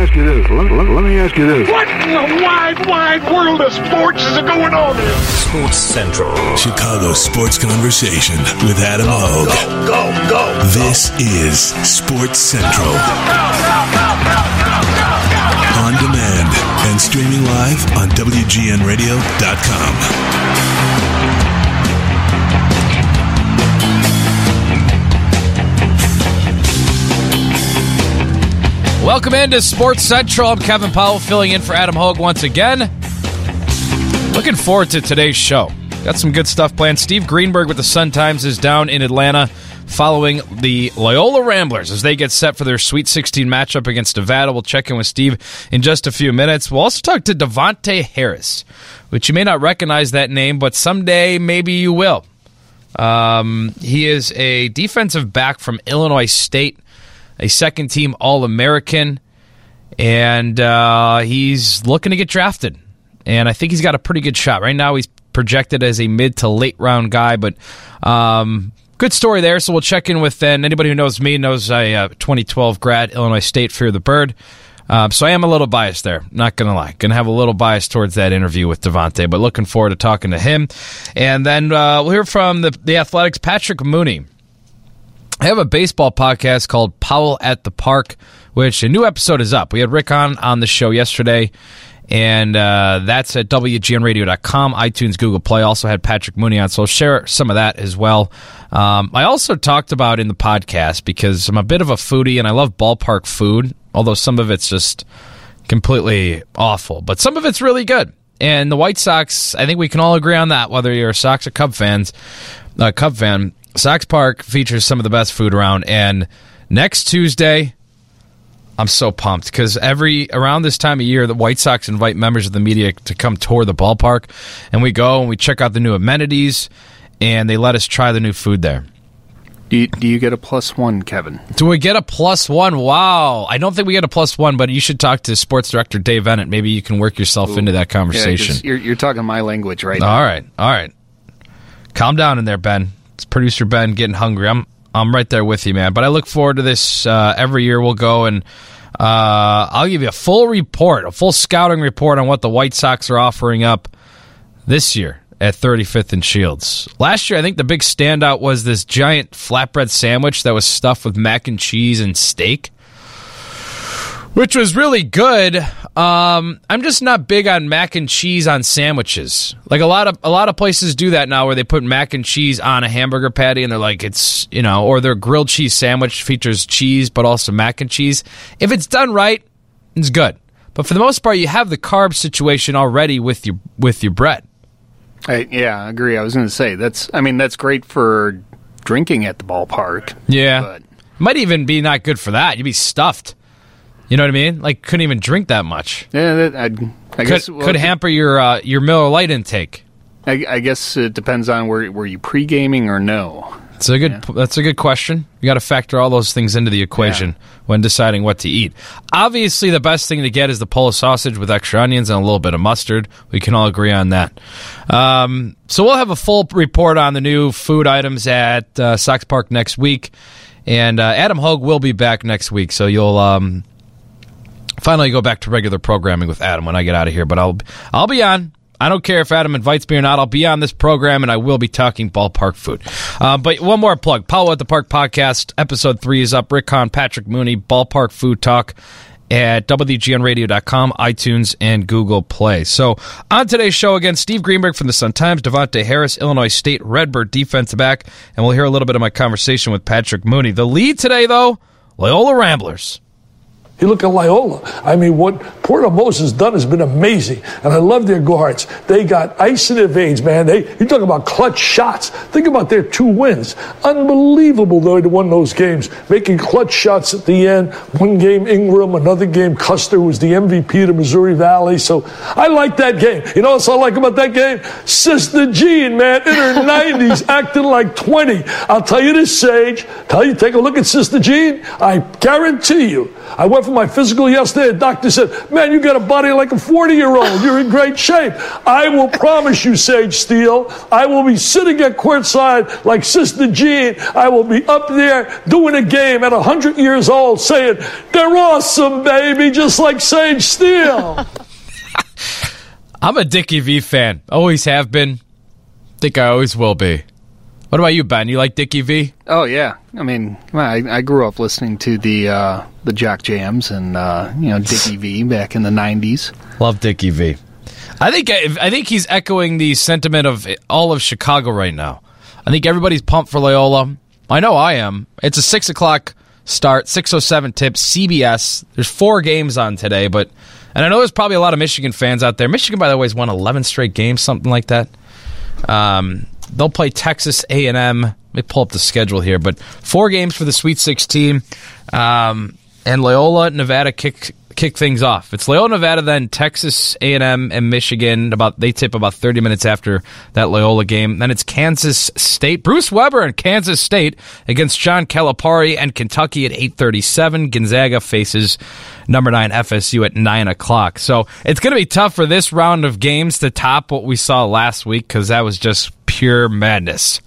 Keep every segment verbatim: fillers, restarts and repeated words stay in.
ask you this. Let, let, let me ask you this. What in the wide, wide world of sports is going on here? Sports Central. Chicago Sports Conversation with Adam Hogue. Go, go, go, go. This is Sports Central. Go, go, go, go, go, go. On demand and streaming live on W G N Radio dot com. Welcome into Sports Central. I'm Kevin Powell filling in for Adam Hogue once again. Looking forward to today's show. Got some good stuff planned. Steve Greenberg with the Sun-Times is down in Atlanta following the Loyola Ramblers as they get set for their Sweet sixteen matchup against Nevada. We'll check in with Steve in just a few minutes. We'll also talk to Devontae Harris, which you may not recognize that name, but someday maybe you will. Um, he is a defensive back from Illinois State, a second-team All-American, and uh, he's looking to get drafted. And I think he's got a pretty good shot. Right now he's projected as a mid to late round guy, but... Um, Good story there, so we'll check in with then. Anybody who knows me knows I uh, twenty twelve grad, Illinois State, Fear the Bird. Uh, so I am a little biased there, not going to lie. Going to have a little bias towards that interview with Devontae, but looking forward to talking to him. And then uh, we'll hear from the, the Athletics, Patrick Mooney. I have a baseball podcast called Powell at the Park, which a new episode is up. We had Rick Hahn on the show yesterday. And uh, that's at W G N Radio dot com, iTunes, Google Play. Also had Patrick Mooney on, so I'll share some of that as well. Um, I also talked about in the podcast, because I'm a bit of a foodie and I love ballpark food, although some of it's just completely awful. But some of it's really good. And the White Sox, I think we can all agree on that, whether you're a Sox or Cub fans, uh, Cub fan. Sox Park features some of the best food around. And next Tuesday... I'm so pumped because every around this time of year, the White Sox invite members of the media to come tour the ballpark, and we go and we check out the new amenities, and they let us try the new food there. Do you, do you get a plus one, Kevin? Do we get a plus one? Wow. I don't think we get a plus one, but you should talk to sports director Dave Ennett. Maybe you can work yourself Ooh. into that conversation. Yeah, you're, you're talking my language right now. All right. All right. Calm down in there, Ben. It's producer Ben getting hungry. I'm I'm right there with you, man. But I look forward to this uh, every year. We'll go, and uh, I'll give you a full report, a full scouting report on what the White Sox are offering up this year at thirty-fifth and Shields. Last year, I think the big standout was this giant flatbread sandwich that was stuffed with mac and cheese and steak, which was really good. Um, I'm just not big on mac and cheese on sandwiches. Like a lot of a lot of places do that now, where they put mac and cheese on a hamburger patty, and they're like, it's, you know, or their grilled cheese sandwich features cheese but also mac and cheese. If it's done right, it's good. But for the most part, you have the carb situation already with your with your bread. I, yeah, I agree. I was going to say that's. I mean, that's great for drinking at the ballpark. Yeah, but. Might even be not good for that. You'd be stuffed. You know what I mean? Like, couldn't even drink that much. Yeah, that, I, I guess... Could, well, could hamper your uh, your Miller Lite intake. I, I guess it depends on where were you pre-gaming or no. That's a good, yeah. That's a good question. You got to factor all those things into the equation yeah. when deciding what to eat. Obviously, the best thing to get is the Polish sausage with extra onions and a little bit of mustard. We can all agree on that. Um, so we'll have a full report on the new food items at uh, Sox Park next week. And uh, Adam Hogue will be back next week, so you'll... Um, Finally, go back to regular programming with Adam when I get out of here, but I'll I'll be on. I don't care if Adam invites me or not. I'll be on this program, and I will be talking ballpark food. Uh, but one more plug. Powell at the Park podcast, episode three is up. Rick Hahn, Patrick Mooney, ballpark food talk at W G N Radio dot com, iTunes, and Google Play. So on today's show, again, Steve Greenberg from the Sun-Times, Devontae Harris, Illinois State, Redbird defensive back, and we'll hear a little bit of my conversation with Patrick Mooney. The lead today, though, Loyola Ramblers. You look at Loyola. I mean, what Porter Moser has done has been amazing. And I love their guards. They got ice in their veins, man. They You talk about clutch shots. Think about their two wins. Unbelievable, though, they won those games. Making clutch shots at the end. One game, Ingram. Another game, Custer, who was the M V P of the Missouri Valley. So I like that game. You know what else I like about that game? Sister Jean, man, in her nineties, acting like twenty. I'll tell you this, Sage. Tell you, take a look at Sister Jean. I guarantee you. I went from for my physical yesterday. The doctor said, man, you got a body like a forty-year-old. You're in great shape. I will promise you, Sage Steele, I will be sitting at courtside like Sister Jean. I will be up there doing a game at one hundred years old saying, they're awesome, baby, just like Sage Steele. I'm a Dickie V fan. Always have been. Think I always will be. What about you, Ben? You like Dickie V? Oh, yeah. I mean, I, I grew up listening to the uh, the Jock Jams and uh, you know, Dickie V back in the nineties. Love Dickie V. I think I think he's echoing the sentiment of all of Chicago right now. I think everybody's pumped for Loyola. I know I am. It's a six o'clock start, six oh seven tip, C B S. There's four games on today, but and I know there's probably a lot of Michigan fans out there. Michigan, by the way, has won eleven straight games, something like that. Um. They'll play Texas A and M. Let me pull up the schedule here. But four games for the Sweet sixteen. Um, and Loyola, Nevada kick kick things off. It's Loyola, Nevada, then Texas A and M and Michigan. About They tip about thirty minutes after that Loyola game. Then it's Kansas State. Bruce Weber and Kansas State against John Calipari and Kentucky at eight thirty-seven. Gonzaga faces number nine F S U at nine o'clock. So it's going to be tough for this round of games to top what we saw last week because that was just pure madness.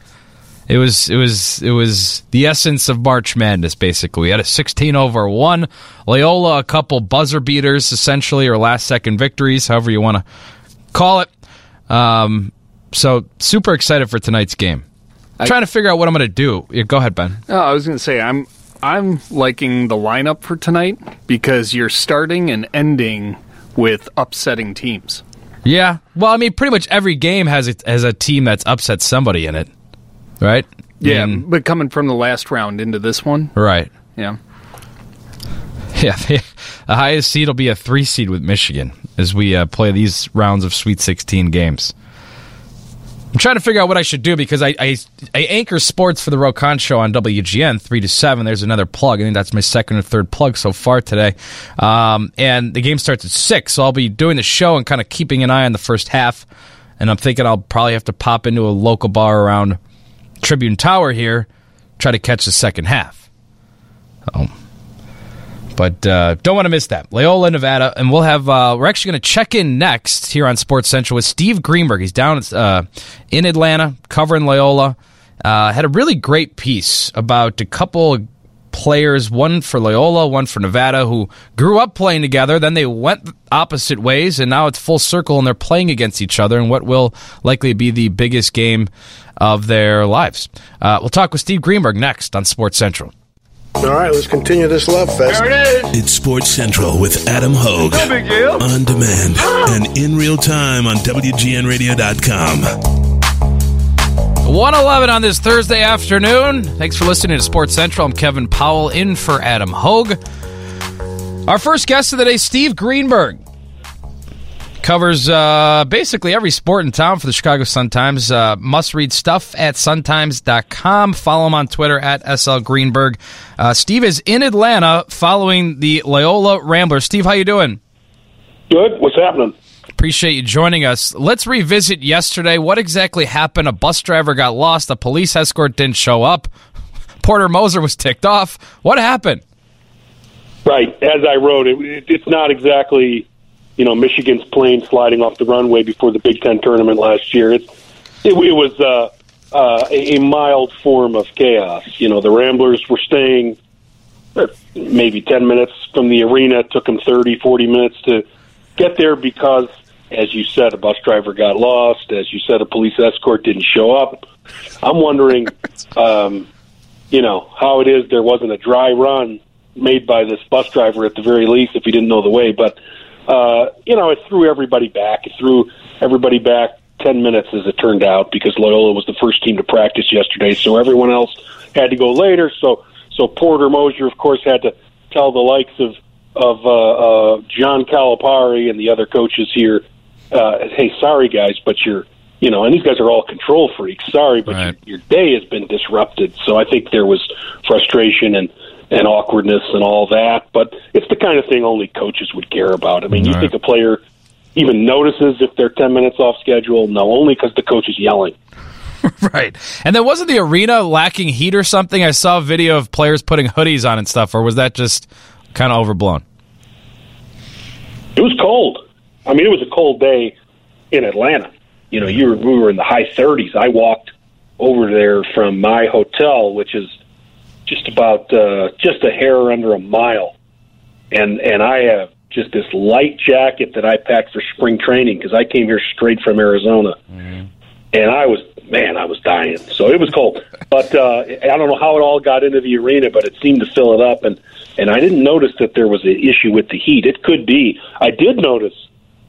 It was it was it was the essence of March Madness. Basically, we had a sixteen over one. Loyola, a couple buzzer beaters, essentially, or last second victories, however you want to call it. Um, so super excited for tonight's game. I'm I, trying to figure out what I'm going to do. Yeah, go ahead, Ben. Oh, I was going to say I'm I'm liking the lineup for tonight because you're starting and ending with upsetting teams. Yeah, well, I mean, pretty much every game has a, has a team that's upset somebody in it, right? Yeah, and, but coming from the last round into this one. Right. Yeah. Yeah, the, the highest seed will be a three seed with Michigan as we uh, play these rounds of Sweet sixteen games. I'm trying to figure out what I should do because I I, I anchor sports for the Rokan Show on W G N three to seven. There's another plug. I think that's my second or third plug so far today. Um, and the game starts at six, so I'll be doing the show and kind of keeping an eye on the first half. And I'm thinking I'll probably have to pop into a local bar around Tribune Tower here, try to catch the second half. Oh. But uh, don't want to miss that. Loyola, Nevada, and we'll have. Uh, we're actually going to check in next here on Sports Central with Steve Greenberg. He's down uh, in Atlanta covering Loyola. Uh, had a really great piece about a couple of players, one for Loyola, one for Nevada, who grew up playing together. Then they went opposite ways, and now it's full circle, and they're playing against each other in what will likely be the biggest game of their lives. Uh, we'll talk with Steve Greenberg next on Sports Central. All right, let's continue this love fest. There it is. It's Sports Central with Adam Hogue. No big deal. On demand and in real time on W G N Radio dot com. one eleven on this Thursday afternoon. Thanks for listening to Sports Central. I'm Kevin Powell in for Adam Hogue. Our first guest of the day, Steve Greenberg. Covers uh, basically every sport in town for the Chicago Sun-Times. Uh, must-read stuff at sun times dot com. Follow him on Twitter at S L Greenberg. Uh, Steve is in Atlanta following the Loyola Ramblers. Steve, how you doing? Good. What's happening? Appreciate you joining us. Let's revisit yesterday. What exactly happened? A bus driver got lost. A police escort didn't show up. Porter Moser was ticked off. What happened? Right. As I wrote, it, it, it's not exactly... You know, Michigan's plane sliding off the runway before the Big Ten tournament last year. It it, it was uh, uh, a mild form of chaos. You know, the Ramblers were staying maybe ten minutes from the arena. It took them thirty, forty minutes to get there because, as you said, a bus driver got lost. As you said, a police escort didn't show up. I'm wondering, um, you know, how it is there wasn't a dry run made by this bus driver at the very least if he didn't know the way, but... Uh, you know, it threw everybody back. It threw everybody back ten minutes, as it turned out, because Loyola was the first team to practice yesterday, so everyone else had to go later. So, so Porter Moser, of course, had to tell the likes of of uh, uh, John Calipari and the other coaches here, uh, "Hey, sorry guys, but you're, you know, and these guys are all control freaks. Sorry, but right. your, your day has been disrupted." So, I think there was frustration and. and awkwardness and all that, but it's the kind of thing only coaches would care about. I mean, all you right. think a player even notices if they're ten minutes off schedule? No, only because the coach is yelling. Right. And then wasn't the arena lacking heat or something? I saw a video of players putting hoodies on and stuff, or was that just kind of overblown? It was cold. I mean, it was a cold day in Atlanta. You know, you were, we were in the high thirties. I walked over there from my hotel, which is just about uh, just a hair under a mile, and and I have just this light jacket that I packed for spring training because I came here straight from Arizona, mm-hmm. and I was man, I was dying. So it was cold, but uh, I don't know how it all got into the arena, but it seemed to fill it up, and and I didn't notice that there was an issue with the heat. It could be. I did notice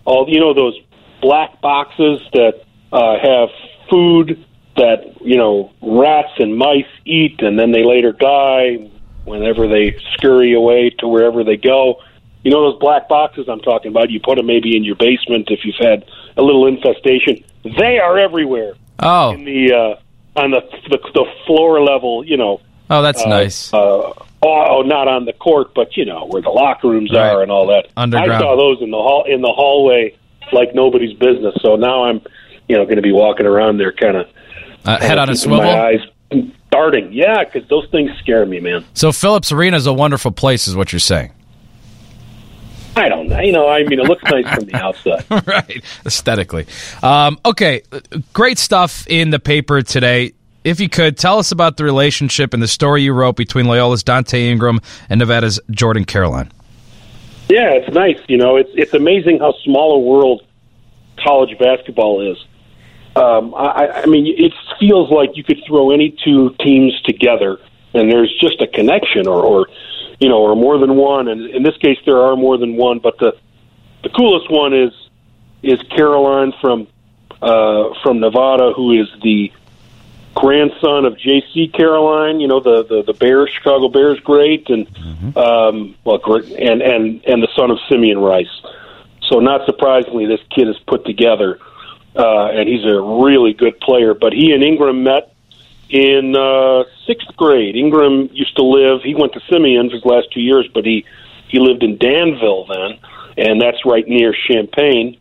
all you know those black boxes that uh, have food that, you know, rats and mice eat, and then they later die whenever they scurry away to wherever they go. You know those black boxes I'm talking about? You put them maybe in your basement if you've had a little infestation. They are everywhere. Oh, in the uh, on the, the the floor level, you know. Oh, that's uh, nice. Uh, oh, not on the court, but you know where the locker rooms right. are and all that. Underground. I saw those in the hall in the hallway like nobody's business. So now I'm, you know, going to be walking around there kind of. Uh, head on a swivel? My eyes darting, yeah, because those things scare me, man. So Phillips Arena is a wonderful place, is what you're saying? I don't know. You know, I mean, it looks nice from the outside. Right, aesthetically. Um, okay, great stuff in the paper today. If you could, tell us about the relationship and the story you wrote between Loyola's Donte Ingram and Nevada's Jordan Caroline. Yeah, it's nice. You know, it's it's amazing how small a world college basketball is. Um, I, I mean, it feels like you could throw any two teams together, and there's just a connection, or, or you know, or more than one. And in this case, there are more than one. But the the coolest one is is Caroline from uh, from Nevada, who is the grandson of J C Caroline. You know, the the, the Bears, Chicago Bears great, and mm-hmm. um, well, great, and and and the son of Simeon Rice. So, not surprisingly, this kid is put together. Uh, and he's a really good player. But he and Ingram met in uh, sixth grade. Ingram used to live, he went to Simeon for his last two years, but he, he lived in Danville then, and that's right near Champaign.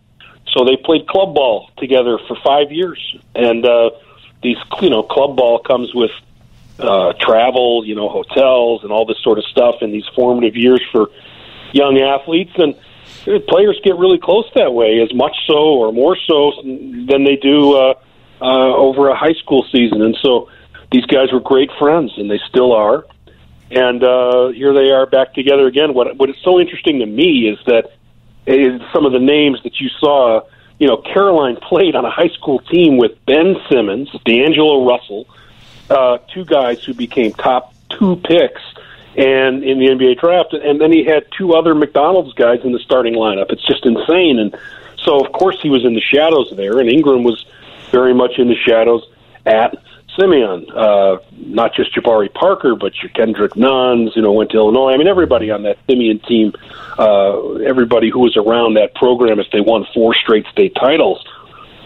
So they played club ball together for five years. And uh, these, you know, club ball comes with uh, travel, you know, hotels and all this sort of stuff in these formative years for young athletes. And players get really close that way, as much so or more so than they do uh, uh, over a high school season. And so these guys were great friends, and they still are. And uh, here they are back together again. What, what is so interesting to me is that is some of the names that you saw, you know, Caroline played on a high school team with Ben Simmons, D'Angelo Russell, uh, two guys who became top two picks and in the N B A draft, and then he had two other McDonald's guys in the starting lineup. It's just insane. And so, of course, he was in the shadows there, and Ingram was very much in the shadows at Simeon. Uh, not just Jabari Parker, but your Kendrick Nuns, you know, went to Illinois. I mean, everybody on that Simeon team, uh, everybody who was around that program, if they won four straight state titles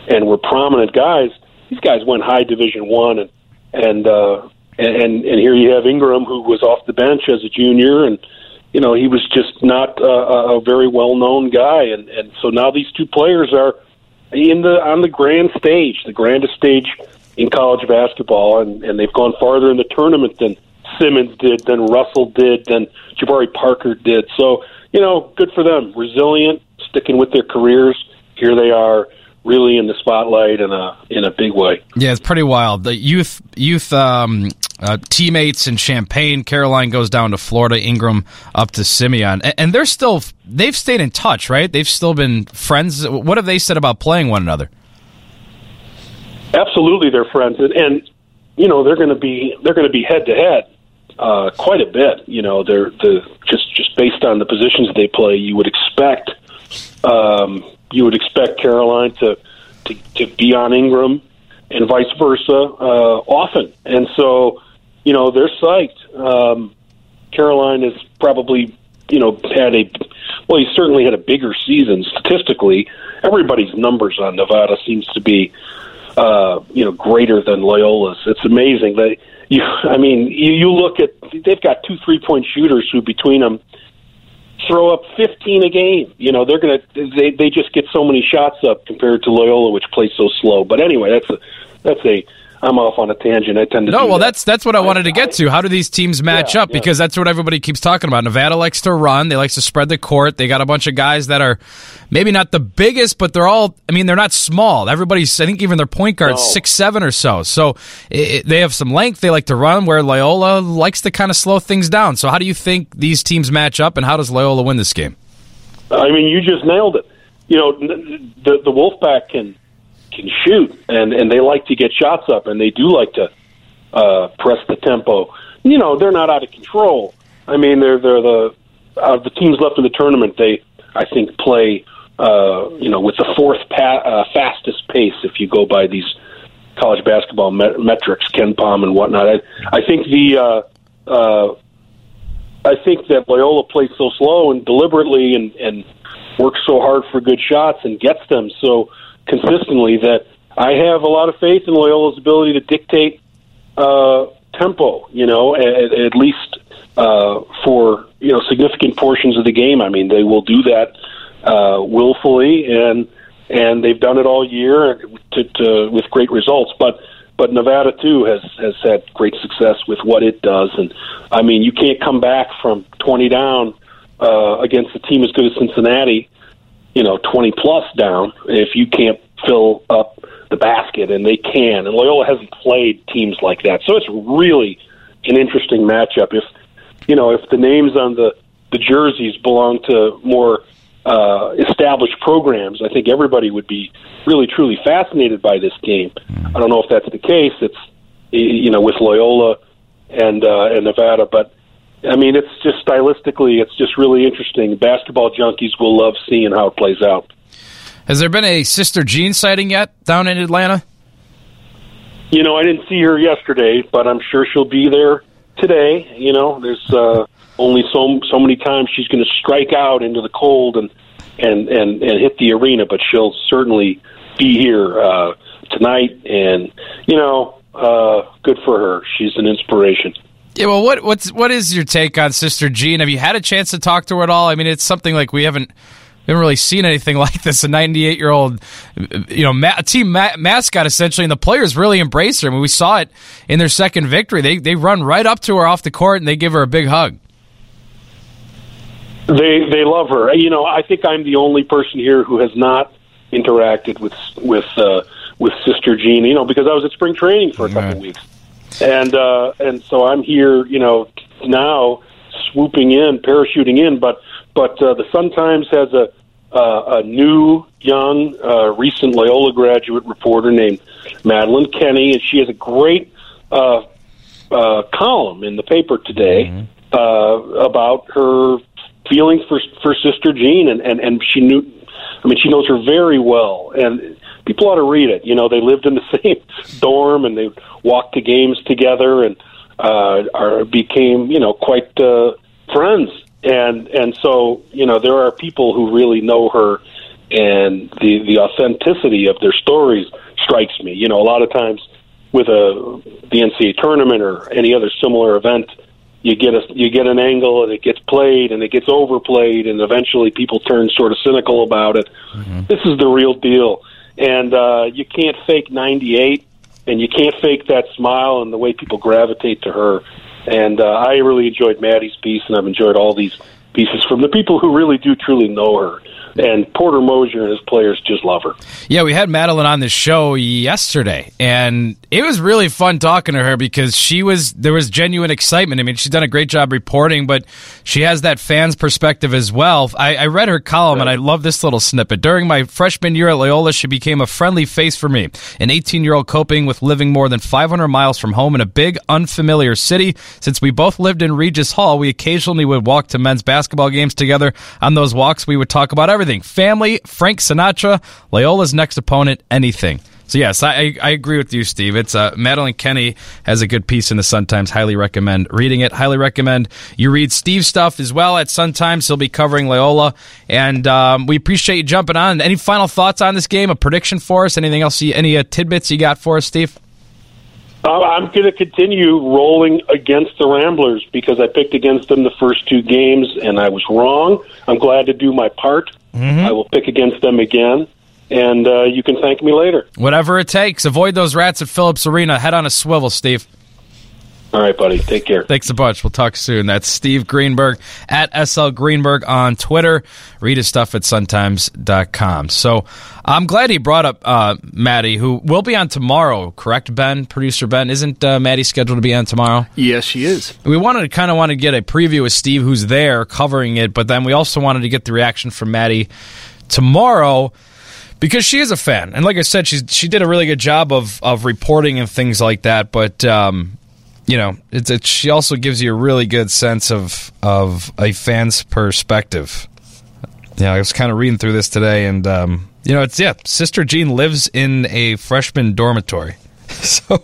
and were prominent guys, these guys went high Division One, and, and uh And and here you have Ingram, who was off the bench as a junior, and you know he was just not uh, a very well-known guy. And, and so now these two players are in the on the grand stage, the grandest stage in college basketball, and, and they've gone farther in the tournament than Simmons did, than Russell did, than Jabari Parker did. So you know, good for them, resilient, sticking with their careers. Here they are, really in the spotlight in a in a big way. Yeah, it's pretty wild. The youth youth um, uh, teammates in Champaign. Caroline goes down to Florida. Ingram up to Simeon, and, and they're still they've stayed in touch, right? They've still been friends. What have they said about playing one another? Absolutely, they're friends, and, and you know they're going to be they're going to be head to head quite a bit. You know, they're the just just based on the positions they play, you would expect. Um, You would expect Caroline to, to to be on Ingram and vice versa uh, often. And so, you know, they're psyched. Um, Caroline has probably, you know, had a, well, he certainly had a bigger season statistically. Everybody's numbers on Nevada seems to be, uh, you know, greater than Loyola's. It's amazing. They, you, I mean, you, you look at, they've got two three-point shooters who between them throw up fifteen a game. You know, they're going to they, they just get so many shots up compared to Loyola, which plays so slow. But anyway, that's a that's a I'm off on a tangent. I tend to No, do well, that. that's that's what I wanted to get to. How do these teams match yeah, up? Yeah. Because that's what everybody keeps talking about. Nevada likes to run. They like to spread the court. They got a bunch of guys that are maybe not the biggest, but they're all, I mean, they're not small. Everybody's, I think even their point guard's no. six seven or so. So it, they have some length. They like to run, where Loyola likes to kind of slow things down. So how do you think these teams match up, and how does Loyola win this game? I mean, you just nailed it. You know, the, the Wolfpack can... can shoot, and, and they like to get shots up, and they do like to uh, press the tempo. You know, they're not out of control. I mean, they're they're the out of the teams left in the tournament. They I think play uh, you know with the fourth pa- uh, fastest pace if you go by these college basketball met- metrics, Ken Pom and whatnot. I I think the uh, uh, I think that Loyola plays so slow and deliberately, and and works so hard for good shots and gets them so consistently, that I have a lot of faith in Loyola's ability to dictate uh, tempo, you know, at, at least uh, for, you know, significant portions of the game. I mean, they will do that uh, willfully, and and they've done it all year to, to, with great results. But but Nevada, too, has, has had great success with what it does. And, I mean, you can't come back from twenty down uh, against a team as good as Cincinnati, you know, twenty plus down, if you can't fill up the basket, and they can. And Loyola hasn't played teams like that. So it's really an interesting matchup. If, you know, if the names on the, the jerseys belong to more uh, established programs, I think everybody would be really, truly fascinated by this game. I don't know if that's the case. It's, you know, with Loyola and, uh, and Nevada, but I mean, it's just stylistically, it's just really interesting. Basketball junkies will love seeing how it plays out. Has there been a Sister Jean sighting yet down in Atlanta? You know, I didn't see her yesterday, but I'm sure she'll be there today. You know, there's uh, only so so many times she's going to strike out into the cold and, and, and, and hit the arena, but she'll certainly be here uh, tonight. And, you know, uh, good for her. She's an inspiration. Yeah, well, what what's what is your take on Sister Jean? Have you had a chance to talk to her at all? I mean, it's something like we haven't we haven't really seen anything like this. A ninety-eight-year-old, you know, ma- team ma- mascot essentially, and the players really embrace her. I mean, we saw it in their second victory. They they run right up to her off the court and they give her a big hug. They they love her. You know, I think I'm the only person here who has not interacted with with uh, with Sister Jean. You know, because I was at spring training for a couple of weeks. And uh, and so I'm here, you know, now swooping in, parachuting in. But but uh, the Sun Times has a uh, a new, young, uh, recent Loyola graduate reporter named Madeline Kenney, and she has a great uh, uh, column in the paper today mm-hmm. uh, about her feelings for for Sister Jean, and, and, and she knew. I mean, she knows her very well, and people ought to read it. You know, they lived in the same dorm, and they walked to games together, and uh, are, became, you know, quite uh, friends. And and so, you know, there are people who really know her, and the, the authenticity of their stories strikes me. You know, a lot of times with a the N C A A tournament or any other similar event, you get a you get an angle, and it gets played, and it gets overplayed, and eventually people turn sort of cynical about it. Mm-hmm. This is the real deal, and uh, you can't fake ninety-eight, and you can't fake that smile and the way people gravitate to her. And uh, I really enjoyed Maddie's piece, and I've enjoyed all these pieces from the people who really do truly know her. And Porter Moser and his players just love her. Yeah, we had Madeline on the show yesterday, and it was really fun talking to her because she was there was genuine excitement. I mean, she's done a great job reporting, but she has that fan's perspective as well. I, I read her column, and I love this little snippet. During my freshman year at Loyola, she became a friendly face for me, an eighteen-year-old coping with living more than five hundred miles from home in a big, unfamiliar city. Since we both lived in Regis Hall, we occasionally would walk to men's basketball games together. On those walks, we would talk about everything. Family, Frank Sinatra, Loyola's next opponent, anything. So, yes, I, I agree with you, Steve. It's uh, Madeline Kenney has a good piece in the Sun-Times. Highly recommend reading it. Highly recommend you read Steve's stuff as well at Sun-Times. He'll be covering Loyola. And um, we appreciate you jumping on. Any final thoughts on this game? A prediction for us? Anything else? Any uh, tidbits you got for us, Steve? Uh, I'm going to continue rolling against the Ramblers because I picked against them the first two games, and I was wrong. I'm glad to do my part. Mm-hmm. I will pick against them again. and uh, you can thank me later. Whatever it takes. Avoid those rats at Phillips Arena. Head on a swivel, Steve. All right, buddy. Take care. Thanks a bunch. We'll talk soon. That's Steve Greenberg at S L Greenberg on Twitter. Read his stuff at sun times dot com. So I'm glad he brought up uh, Maddie, who will be on tomorrow, correct, Ben? Producer Ben, isn't uh, Maddie scheduled to be on tomorrow? Yes, she is. We wanted to kind of want to get a preview with Steve, who's there covering it, but then we also wanted to get the reaction from Maddie tomorrow. Because she is a fan, and like I said, she she did a really good job of of reporting and things like that. But um, you know, it's it, she also gives you a really good sense of of a fan's perspective. Yeah, I was kind of reading through this today, and um, you know, it's yeah, Sister Jean lives in a freshman dormitory, so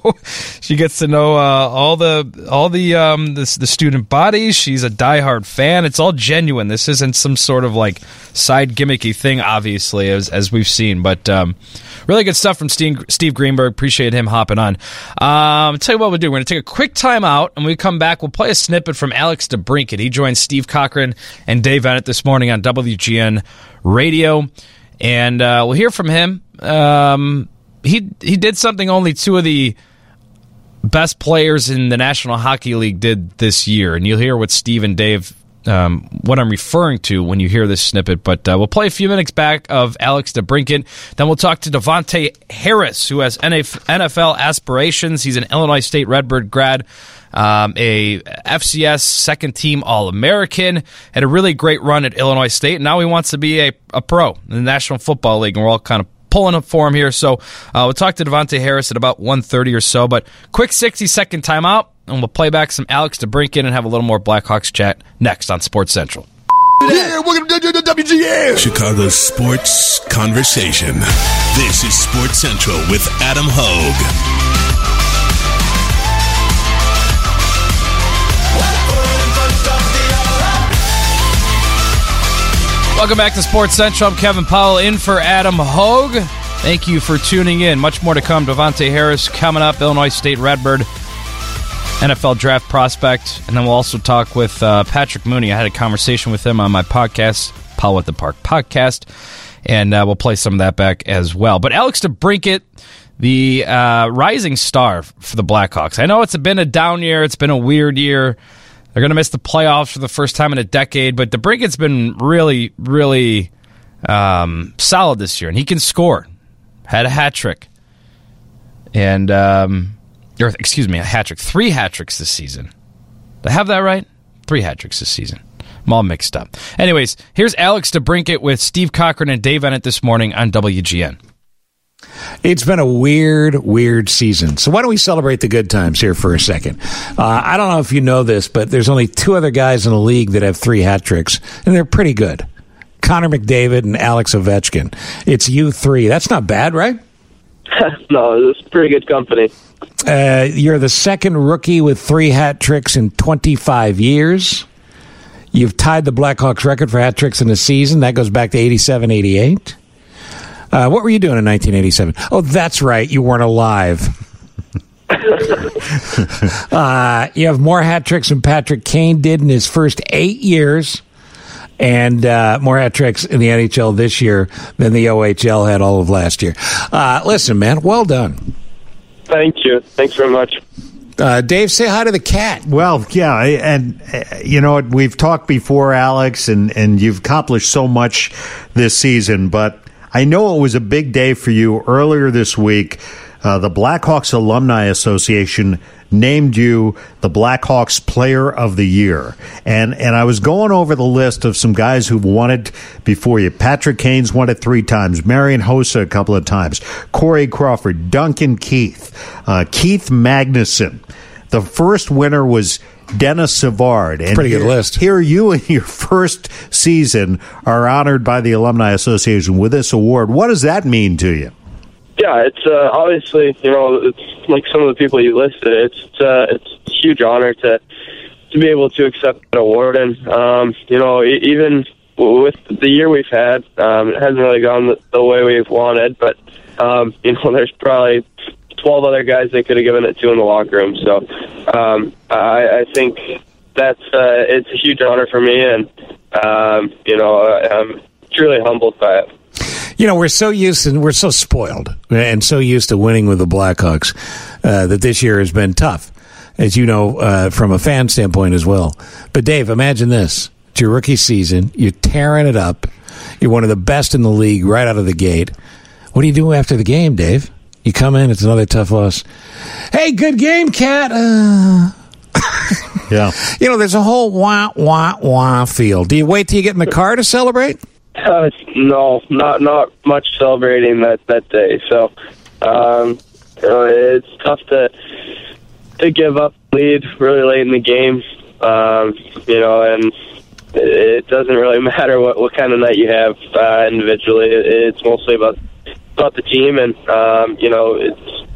she gets to know uh, all the all the um the, the student body. She's a diehard fan. It's all genuine. This isn't some sort of like side gimmicky thing, obviously, as as we've seen. But um, really good stuff from Steve, Steve Greenberg. Appreciate him hopping on. Um, tell you what we'll do. We're gonna take a quick time out, and when we come back, we'll play a snippet from Alex DeBrincat. He joined Steve Cochran and Dave Bennett this morning on W G N Radio, and uh, we'll hear from him. Um, He he did something only two of the best players in the National Hockey League did this year, and you'll hear what Steve and Dave, um, what I'm referring to when you hear this snippet. But uh, we'll play a few minutes back of Alex DeBrincat. Then we'll talk to Devontae Harris, who has N F L aspirations. He's an Illinois State Redbird grad, um, a F C S second-team All-American, had a really great run at Illinois State, and now he wants to be a, a pro in the National Football League, and we're all kind of pulling up for him here, so uh, we'll talk to Devontae Harris at about one thirty or so, but quick sixty-second timeout, and we'll play back some Alex DeBrincat and have a little more Blackhawks chat next on Sports Central. Yeah, welcome to W G N! Chicago's sports conversation. This is Sports Central with Adam Hogue. Welcome back to Sports Central. I'm Kevin Powell in for Adam Hogue. Thank you for tuning in. Much more to come. Devontae Harris coming up, Illinois State Redbird, N F L draft prospect. And then we'll also talk with uh, Patrick Mooney. I had a conversation with him on my podcast, Powell at the Park podcast. And uh, we'll play some of that back as well. But Alex DeBrincat, the uh, rising star for the Blackhawks. I know it's been a down year. It's been a weird year. They're going to miss the playoffs for the first time in a decade, but DeBrincat's been really, really um, solid this year, and he can score. Had a hat trick, and um, or excuse me, a hat trick, three hat tricks this season. Did I have that right? Three hat tricks this season. I'm all mixed up. Anyways, here's Alex DeBrincat with Steve Cochran and Dave Bennett this morning on W G N. It's been a weird, weird season. So why don't we celebrate the good times here for a second? Uh, I don't know if you know this, but there's only two other guys in the league that have three hat tricks, and they're pretty good. Connor McDavid and Alex Ovechkin. It's you three. That's not bad, right? No, it's pretty good company. Uh, you're the second rookie with three hat tricks in twenty-five years. You've tied the Blackhawks record for hat tricks in a season. That goes back to eighty-seven eighty-eight. Uh, what were you doing in nineteen eighty-seven? Oh, that's right. You weren't alive. uh, you have more hat tricks than Patrick Kane did in his first eight years. And uh, more hat tricks in the N H L this year than the O H L had all of last year. Uh, listen, man, well done. Thank you. Thanks very much. Uh, Dave, say hi to the cat. Well, yeah, and uh, you know what? We've talked before, Alex, and, and you've accomplished so much this season, but I know it was a big day for you earlier this week. Uh, the Blackhawks Alumni Association named you the Blackhawks Player of the Year. And and I was going over the list of some guys who've won it before you. Patrick Kane's won it three times. Marian Hossa a couple of times. Corey Crawford, Duncan Keith, uh, Keith Magnuson. The first winner was Dennis Savard. And pretty good here, list. Here you in your first season are honored by the Alumni Association with this award. What does that mean to you? Yeah, it's uh, obviously, you know, it's like some of the people you listed. It's uh, it's a huge honor to to be able to accept that award. And, um, you know, even with the year we've had, um, it hasn't really gone the, the way we've wanted. But, um, you know, there's probably twelve other guys they could have given it to in the locker room. So um, I, I think that's uh, it's a huge honor for me, and um, you know I'm truly humbled by it. you know, we're so used and we're so spoiled and so used to winning with the Blackhawks uh, that this year has been tough, as you know, uh, from a fan standpoint as well. But, Dave, imagine this. It's your rookie season. You're tearing it up. You're one of the best in the league right out of the gate. What do you do after the game, Dave? You come in, it's another tough loss. Hey, good game, Cat. Uh... yeah. You know, there's a whole wah, wah, wah feel. Do you wait till you get in the car to celebrate? Uh, no, not not much celebrating that, that day. So um, you know, it's tough to to give up the lead really late in the game. Um, you know, and it doesn't really matter what, what kind of night you have uh, individually. It's mostly about about the team, and um, you know, it's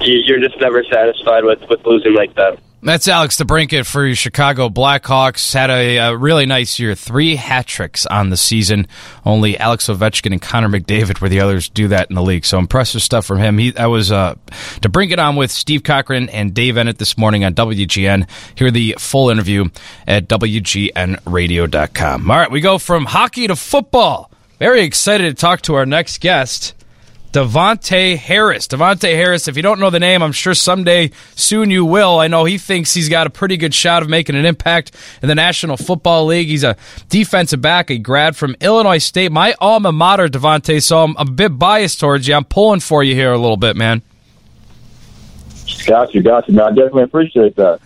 you're just never satisfied with, with losing like that. That's Alex DeBrincat for your Chicago Blackhawks. Had a, a really nice year. Three hat tricks on the season. Only Alex Ovechkin and Connor McDavid were the others do that in the league. So impressive stuff from him. He, I was uh, DeBrincat on with Steve Cochran and Dave Ennett this morning on W G N. Hear the full interview at W G N radio dot com. All right, we go from hockey to football. Very excited to talk to our next guest, Devontae Harris. Devontae Harris, if you don't know the name, I'm sure someday soon you will. I know he thinks he's got a pretty good shot of making an impact in the National Football League. He's a defensive back, a grad from Illinois State. My alma mater, Devontae, so I'm a bit biased towards you. I'm pulling for you here a little bit, man. Gotcha, gotcha. No, I definitely appreciate that.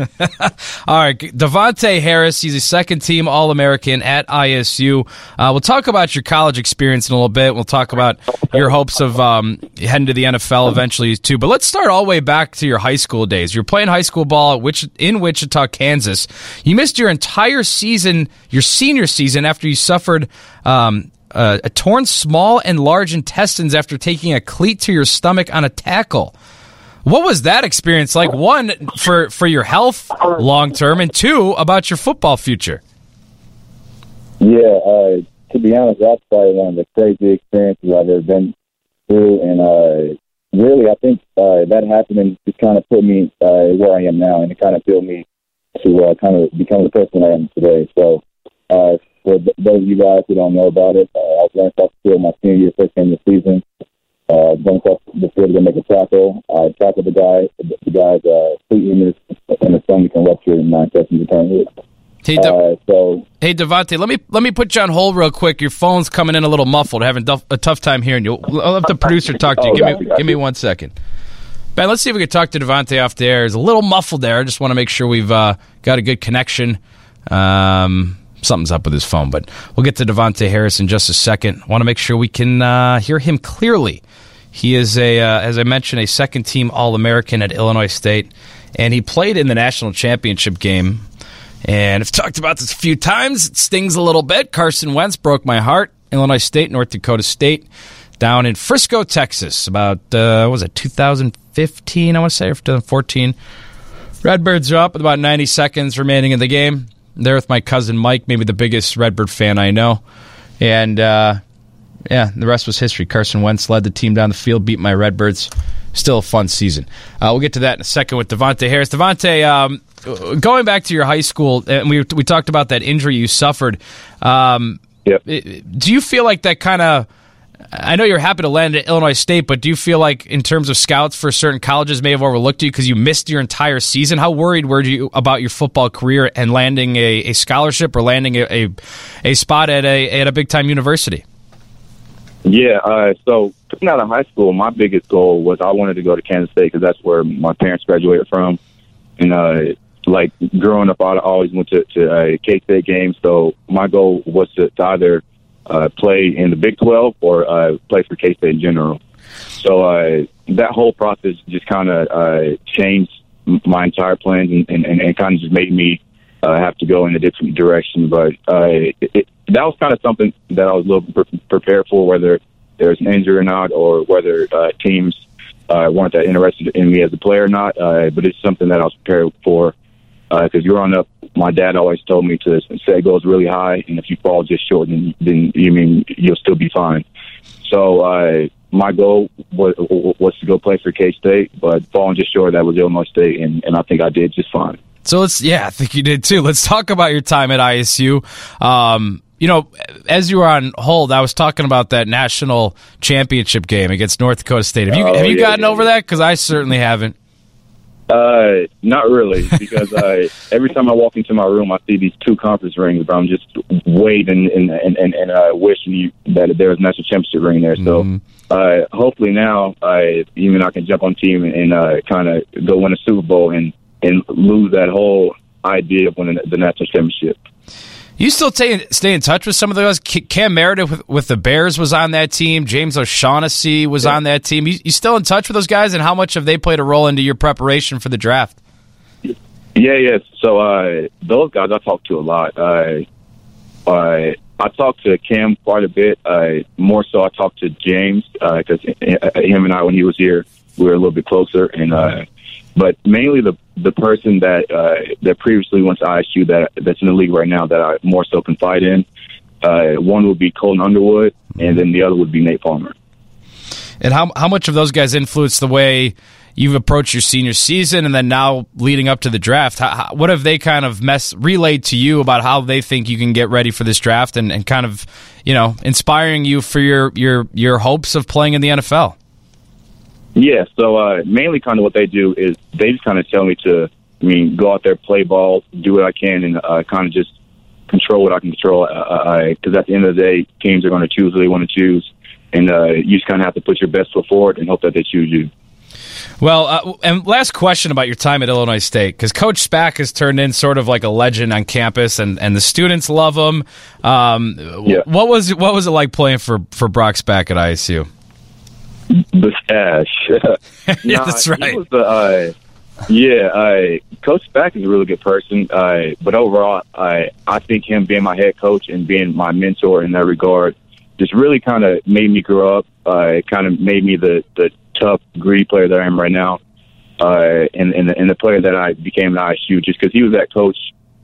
All right, Devontae Harris, he's a second-team All-American at I S U. Uh, we'll talk about your college experience in a little bit. We'll talk about your hopes of um, heading to the N F L eventually, too. But let's start all the way back to your high school days. You're playing high school ball which in Wichita, Kansas. You missed your entire season, your senior season, after you suffered um, a, a torn small and large intestines after taking a cleat to your stomach on a tackle. What was that experience like, one, for, for your health long-term, and two, about your football future? Yeah, uh, to be honest, that's probably one of the crazy experiences I've ever been through. And uh, really, I think uh, that happening just kind of put me uh, where I am now, and it kind of built me to uh, kind of become the person I am today. So uh, for those of you guys who don't know about it, uh, I was learning to field my senior year, first game of the season. Uh, going across the field to make a tackle. I tackled the guy. The guy's uh, complete in his in his stomach and ruptured in nine seconds to turn it. Hey, De- uh, so hey, Devontae, let me let me put you on hold real quick. Your phone's coming in a little muffled. Having duff, a tough time hearing you. I'll have the producer talk to you. oh, give gotcha, me gotcha. give me one second. Ben, let's see if we can talk to Devontae off the air. It's a little muffled there. I just want to make sure we've uh, got a good connection. Um, Something's up with his phone, but we'll get to Devontae Harris in just a second. I want to make sure we can uh, hear him clearly. He is, a, uh, as I mentioned, a second-team All-American at Illinois State, and he played in the national championship game. And I've talked about this a few times. It stings a little bit. Carson Wentz broke my heart. Illinois State, North Dakota State, down in Frisco, Texas, about, uh, what was it, two thousand fifteen, I want to say, or two thousand fourteen. Redbirds are up with about ninety seconds remaining in the game. There with my cousin Mike, maybe the biggest Redbird fan I know. And, uh, yeah, the rest was history. Carson Wentz led the team down the field, beat my Redbirds. Still a fun season. Uh, we'll get to that in a second with Devontae Harris. Devontae, um, going back to your high school, and we we talked about that injury you suffered. Um, yep. Do you feel like that kind of – I know you're happy to land at Illinois State, but do you feel like in terms of scouts for certain colleges may have overlooked you because you missed your entire season? How worried were you about your football career and landing a, a scholarship or landing a, a, a spot at a, at a big-time university? Yeah, uh, so coming out of high school, my biggest goal was I wanted to go to Kansas State because that's where my parents graduated from. And, uh, like, growing up, I always went to, to uh, K-State games. So my goal was to, to either uh, play in the Big twelve or uh, play for K-State in general. So uh, that whole process just kind of uh, changed my entire plans and, and, and kind of just made me uh, have to go in a different direction. But uh, it, it, that was kind of something that I was a little pre- prepared for, whether there's an injury or not, or whether uh, teams uh, weren't that interested in me as a player or not. Uh, but it's something that I was prepared for because uh, growing up, my dad always told me to set goals really high, and if you fall just short, then, then you mean you'll still be fine. So uh, my goal was, was to go play for K-State, but falling just short, that was Illinois State, and, and I think I did just fine. So let's, yeah, I think you did too. Let's talk about your time at I S U. Um, you know, as you were on hold, I was talking about that national championship game against North Dakota State. Have you, oh, have you yeah, gotten yeah. over that? Because I certainly haven't. Uh, not really, because I every time I walk into my room, I see these two conference rings, but I'm just waiting and and and, and I wish you, that there was a national championship ring there. So, mm-hmm. uh, hopefully now I even I can jump on team and, and uh, kind of go win a Super Bowl and and lose that whole idea of winning the national championship. You still t- stay in touch with some of those? Cam Meredith with, with the Bears was on that team. James O'Shaughnessy was yeah. on that team. You, you still in touch with those guys, and how much have they played a role into your preparation for the draft? Yeah, yeah. So uh, those guys I talk to a lot. I I, I talk to Cam quite a bit. I, more so I talk to James because uh, him and I, when he was here, we were a little bit closer. And uh, But mainly the the person that uh, that previously went to I S U that that's in the league right now that I more so confide in, uh, one would be Colton Underwood, and then the other would be Nate Palmer. And how how much of those guys influence the way you've approached your senior season, and then now leading up to the draft? How, what have they kind of mess relayed to you about how they think you can get ready for this draft, and, and kind of you know inspiring you for your your your hopes of playing in the N F L? Yeah, so uh, mainly kind of what they do is they just kind of tell me to, I mean, go out there, play ball, do what I can, and uh, kind of just control what I can control. Because at the end of the day, teams are going to choose who they want to choose, and uh, you just kind of have to put your best foot forward and hope that they choose you. Well, uh, and last question about your time at Illinois State, because Coach Spack has turned in sort of like a legend on campus, and, and the students love him. Um, yeah. What was what was it like playing for, for Brock Spack at I S U? The stash. yeah, nah, that's right. He was the, uh, yeah, I, Coach Spack is a really good person. Uh, but overall, I I think him being my head coach and being my mentor in that regard just really kind of made me grow up. Uh, it kind of made me the, the tough, gritty player that I am right now, uh, and, and, the, and the player that I became at I S U, just because he was that coach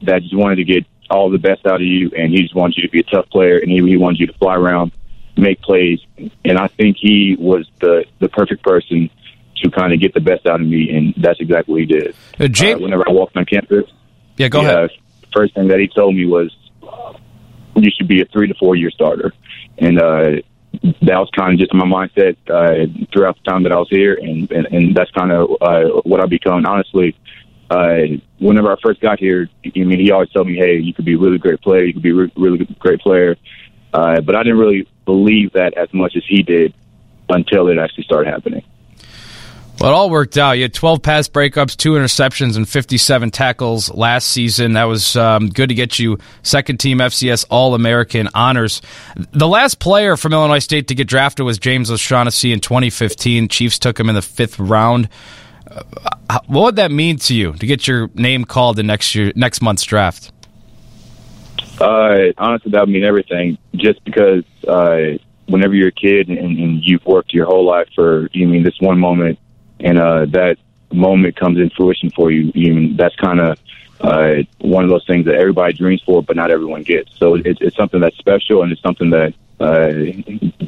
that just wanted to get all the best out of you, and he just wanted you to be a tough player, and he, he wanted you to fly around, make plays, and I think he was the, the perfect person to kind of get the best out of me, and that's exactly what he did. Uh, James, uh, whenever I walked on campus, yeah, go yeah, ahead. First thing that he told me was, you should be a three to four year starter, and uh, that was kind of just my mindset uh, throughout the time that I was here, and, and, and that's kind of uh, what I become. Honestly, uh, whenever I first got here, I mean, he always told me, hey, you could be a really great player, you could be a re- really great player, uh, but I didn't really believe that as much as he did until it actually started happening. Well, it all worked out. You had twelve pass breakups, two interceptions, and fifty-seven tackles last season. That was um, good to get you second-team F C S All-American honors. The last player from Illinois State to get drafted was James O'Shaughnessy in twenty fifteen. Chiefs took him in the fifth round. Uh, what would that mean to you to get your name called in next year, next month's draft? Uh, honestly, that would mean everything. Just because uh, whenever you're a kid and, and you've worked your whole life for, you mean this one moment, and uh, that moment comes in fruition for you. You mean that's kind of uh, one of those things that everybody dreams for, but not everyone gets. So it, it's something that's special, and it's something that uh,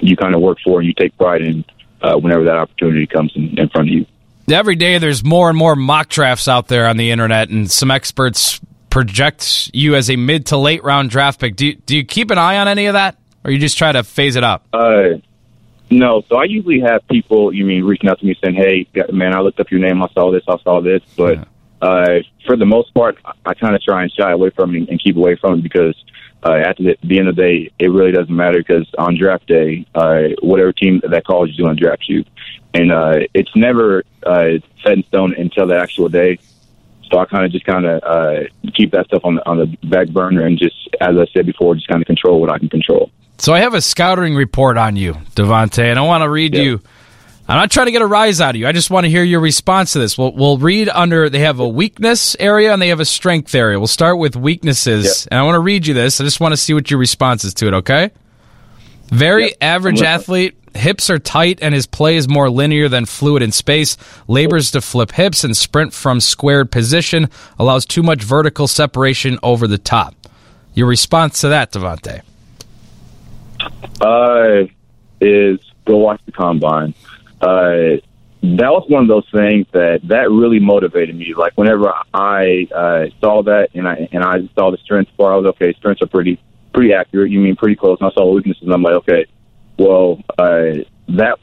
you kind of work for and you take pride in uh, whenever that opportunity comes in, in front of you. Every day, there's more and more mock drafts out there on the internet, and some experts projects you as a mid to late round draft pick. Do you, do you keep an eye on any of that, or you just try to phase it up? Uh, no. So I usually have people, you mean, reaching out to me saying, "Hey, man, I looked up your name. I saw this. I saw this." But yeah. uh, for the most part, I kind of try and shy away from it and keep away from it because uh, at the, the end of the day, it really doesn't matter. Because on draft day, uh, whatever team that college is doing drafts you, and uh, it's never uh, set in stone until the actual day. So I kind of just kind of uh, keep that stuff on the, on the back burner and just, as I said before, just kind of control what I can control. So I have a scouting report on you, Devontae, and I want to read yeah. you. I'm not trying to get a rise out of you. I just want to hear your response to this. We'll, we'll read under, they have a weakness area and they have a strength area. We'll start with weaknesses, yeah. and I want to read you this. I just want to see what your response is to it, okay? Very yep. average athlete. Hips are tight and his play is more linear than fluid in space. Labors to flip hips and sprint from squared position. Allows too much vertical separation over the top. Your response to that, Devontae? Uh, is go watch the combine. Uh, that was one of those things that, that really motivated me. Like whenever I uh, saw that and I and I saw the strength bar, I was okay. Strengths are pretty pretty accurate. You mean pretty close. And I saw weaknesses, and I'm like, okay, well, uh, that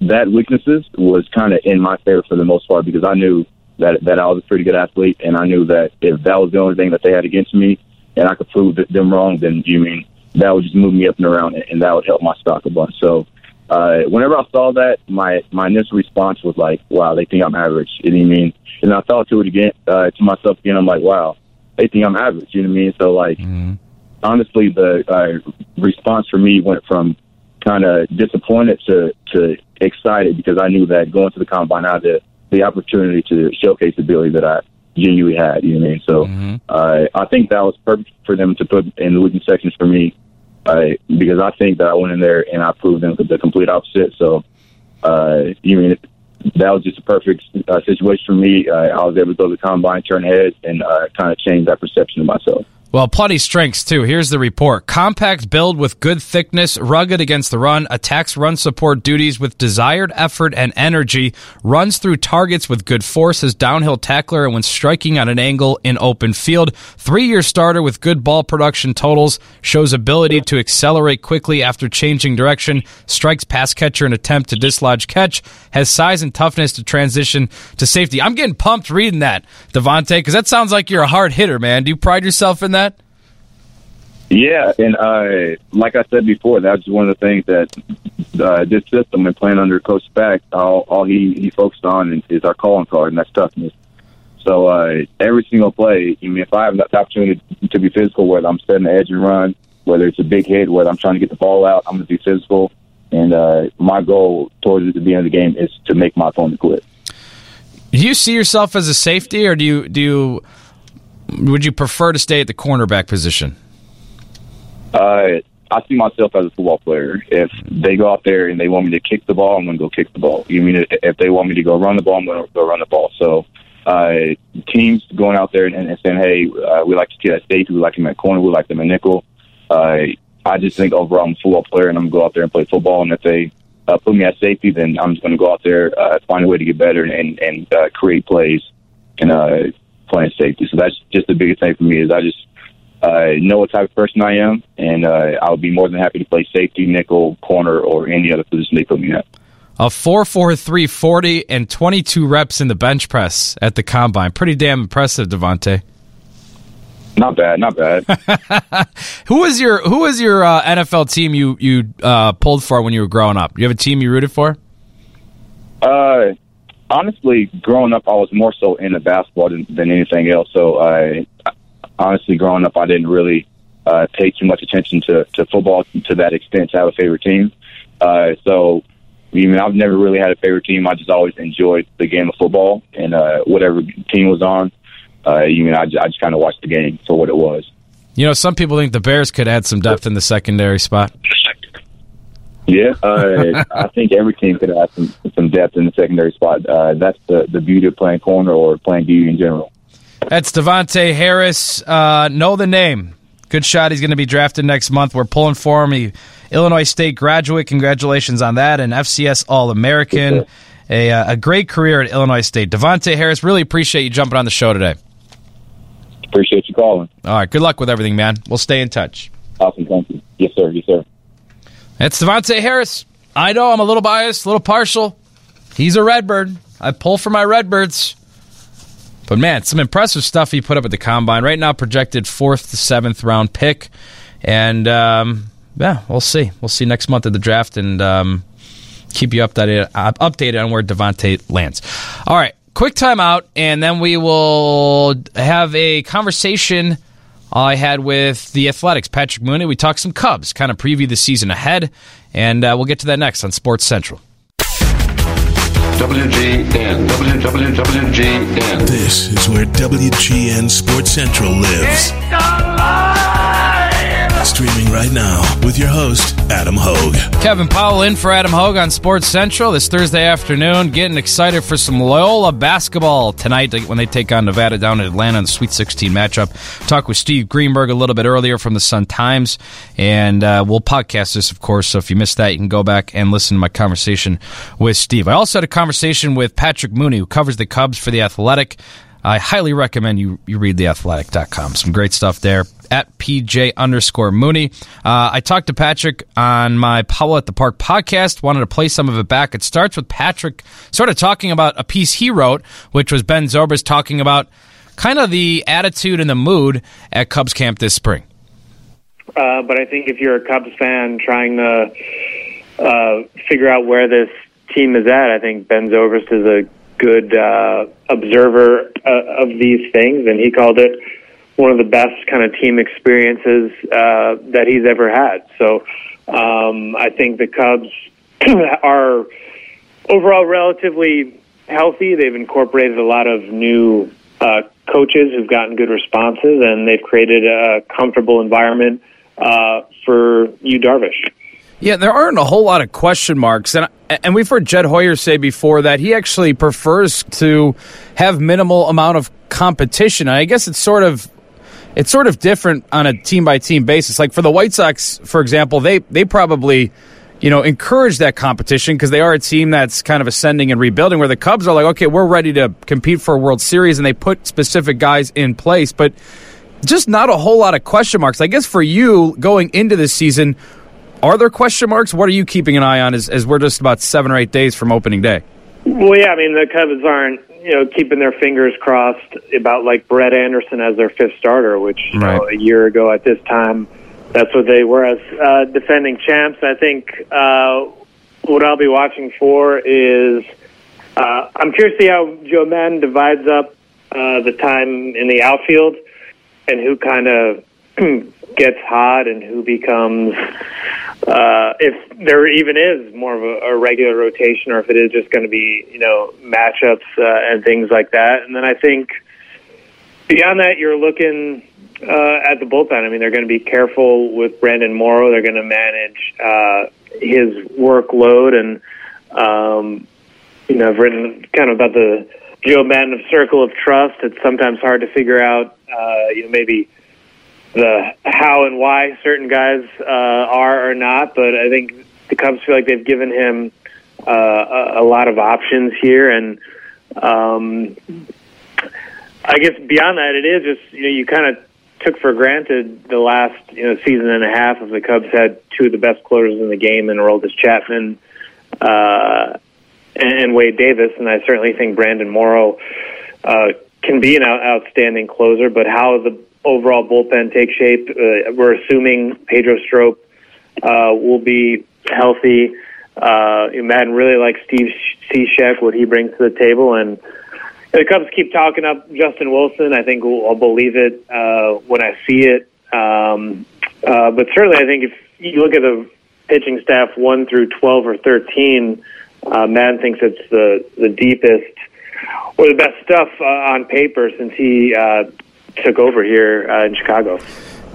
that weaknesses was kind of in my favor for the most part, because I knew that that I was a pretty good athlete, and I knew that if that was the only thing that they had against me, and I could prove them wrong, then you mean that would just move me up and around, and, and that would help my stock a bunch. So uh, whenever I saw that, my my initial response was like, wow, they think I'm average. You know what I mean? And I thought to it again uh, to myself again. I'm like, wow, they think I'm average. You know what I mean? So like, mm-hmm. honestly, the uh, response for me went from kind of disappointed to to excited, because I knew that going to the combine, I had the, the opportunity to showcase the ability that I genuinely had. You know what I mean? So mm-hmm. uh, I think that was perfect for them to put in the weekend sections for me. Uh, because I think that I went in there and I proved them the complete opposite. So, uh, you mean that was just a perfect uh, situation for me. Uh, I was able to go to the combine, turn heads, and uh, kind of change that perception of myself. Well, plenty strengths, too. Here's the report. Compact build with good thickness, rugged against the run, attacks run support duties with desired effort and energy, runs through targets with good force as downhill tackler and when striking on an angle in open field. Three-year starter with good ball production totals, shows ability to accelerate quickly after changing direction, strikes pass catcher in attempt to dislodge catch, has size and toughness to transition to safety. I'm getting pumped reading that, Devontae, because that sounds like you're a hard hitter, man. Do you pride yourself in that? Yeah, and uh, like I said before, that's one of the things that uh, this system and playing under Coach Spack, all, all he, he focused on is our calling card, and that's toughness. So uh, every single play, I mean, if I have the opportunity to be physical, whether I'm setting the edge and run, whether it's a big hit, whether I'm trying to get the ball out, I'm going to be physical. And uh, my goal towards the end of the game is to make my opponent quit. Do you see yourself as a safety, or do you do you would you prefer to stay at the cornerback position? Uh, I see myself as a football player. If they go out there and they want me to kick the ball, I'm going to go kick the ball. You mean if they want me to go run the ball, I'm going to go run the ball. So uh, teams going out there and, and saying, hey, uh, we like to see that safety, we like him at corner, we like them at nickel. Uh, I just think overall I'm a football player, and I'm going to go out there and play football. And if they uh, put me at safety, then I'm just going to go out there, uh, find a way to get better and, and uh, create plays and uh, playing safety. So that's just the biggest thing for me is I just – I uh, know what type of person I am, and uh, I would be more than happy to play safety, nickel, corner, or any other position they put me at. A four four three forty and twenty-two reps in the bench press at the combine. Pretty damn impressive, Devontae. Not bad, not bad. Who was your Who was your uh, N F L team you you uh, pulled for when you were growing up? You have a team you rooted for? Uh, honestly, growing up, I was more so into basketball than, than anything else. So I. I Honestly, growing up, I didn't really uh, pay too much attention to, to football to that extent to have a favorite team. Uh, so, I mean, I've never really had a favorite team. I just always enjoyed the game of football, and uh, whatever team was on, uh, you mean, I just, I just kind of watched the game for what it was. You know, some people think the Bears could add some depth in the secondary spot. Yeah, uh, I think every team could add some, some depth in the secondary spot. Uh, that's the, the beauty of playing corner or playing D in general. That's Devontae Harris. Uh, know the name. Good shot. He's going to be drafted next month. We're pulling for him. He, Illinois State graduate. Congratulations on that. And F C S All-American. A, uh, a great career at Illinois State. Devontae Harris, really appreciate you jumping on the show today. Appreciate you calling. All right. Good luck with everything, man. We'll stay in touch. Awesome. Thank you. Yes, sir. Yes, sir. That's Devontae Harris. I know I'm a little biased, a little partial. He's a Redbird. I pull for my Redbirds. But, man, some impressive stuff he put up at the Combine. Right now, projected fourth to seventh round pick. And, um, yeah, we'll see. We'll see next month at the draft and um, keep you updated, updated on where Devontae lands. All right, quick timeout, and then we will have a conversation I had with the Athletics, Patrick Mooney. We talked some Cubs, kind of preview the season ahead, and uh, we'll get to that next on Sports Central. W G N, W W G N. This is where W G N Sports Central lives. It's alive! Streaming right now with your host, Adam Hogue. Kevin Powell in for Adam Hogue on Sports Central this Thursday afternoon. Getting excited for some Loyola basketball tonight when they take on Nevada down in Atlanta in the Sweet sixteen matchup. Talked with Steve Greenberg a little bit earlier from the Sun-Times, and uh, we'll podcast this, of course, so if you missed that, you can go back and listen to my conversation with Steve. I also had a conversation with Patrick Mooney, who covers the Cubs for The Athletic. I highly recommend you, you read the athletic dot com. Some great stuff there. At P J underscore Mooney. Uh, I talked to Patrick on my Powell at the Park podcast. Wanted to play some of it back. It starts with Patrick sort of talking about a piece he wrote, which was Ben Zobrist talking about kind of the attitude and the mood at Cubs camp this spring. Uh, but I think if you're a Cubs fan trying to uh, figure out where this team is at, I think Ben Zobrist is a good uh, observer uh, of these things, and he called it one of the best kind of team experiences uh, that he's ever had. So um, I think the Cubs are overall relatively healthy. They've incorporated a lot of new uh, coaches who've gotten good responses, and they've created a comfortable environment uh, for Yu Darvish. Yeah, there aren't a whole lot of question marks, and and we've heard Jed Hoyer say before that he actually prefers to have minimal amount of competition. I guess it's sort of it's sort of different on a team by team basis. Like for the White Sox, for example, they they probably you know encourage that competition because they are a team that's kind of ascending and rebuilding. Where the Cubs are like, okay, we're ready to compete for a World Series, and they put specific guys in place, but just not a whole lot of question marks. I guess for you going into this season, are there question marks? What are you keeping an eye on as, as we're just about seven or eight days from opening day? Well, yeah, I mean, the Cubs aren't, you know, keeping their fingers crossed about, like, Brett Anderson as their fifth starter, which, you right. know, a year ago at this time, that's what they were as uh, defending champs. I think uh, what I'll be watching for is uh, I'm curious to see how Joe Maddon divides up uh, the time in the outfield and who kind of gets hot and who becomes... Uh, if there even is more of a, a regular rotation, or if it is just going to be, you know, matchups uh, and things like that. And then I think beyond that, you're looking uh, at the bullpen. I mean, they're going to be careful with Brandon Morrow. They're going to manage uh, his workload. And, um, you know, I've written kind of about the Joe Maddon circle of trust. It's sometimes hard to figure out, uh, you know, maybe the how and why certain guys uh, are or not, but I think the Cubs feel like they've given him uh, a, a lot of options here, and um, I guess beyond that, it is just you know you kind of took for granted the last you know season and a half of the Cubs had two of the best closers in the game, and Aroldis Chapman uh, and Wade Davis, and I certainly think Brandon Morrow uh, can be an outstanding closer, but how the overall bullpen take shape. Uh, we're assuming Pedro Strop uh, will be healthy. Uh, Maddon really likes Steve Cishek, what he brings to the table, and the Cubs keep talking up Justin Wilson. I think I'll believe it uh, when I see it. Um, uh, but certainly, I think if you look at the pitching staff one through twelve or thirteen, uh, Maddon thinks it's the the deepest or the best stuff uh, on paper since he. Uh, took over here uh, in Chicago.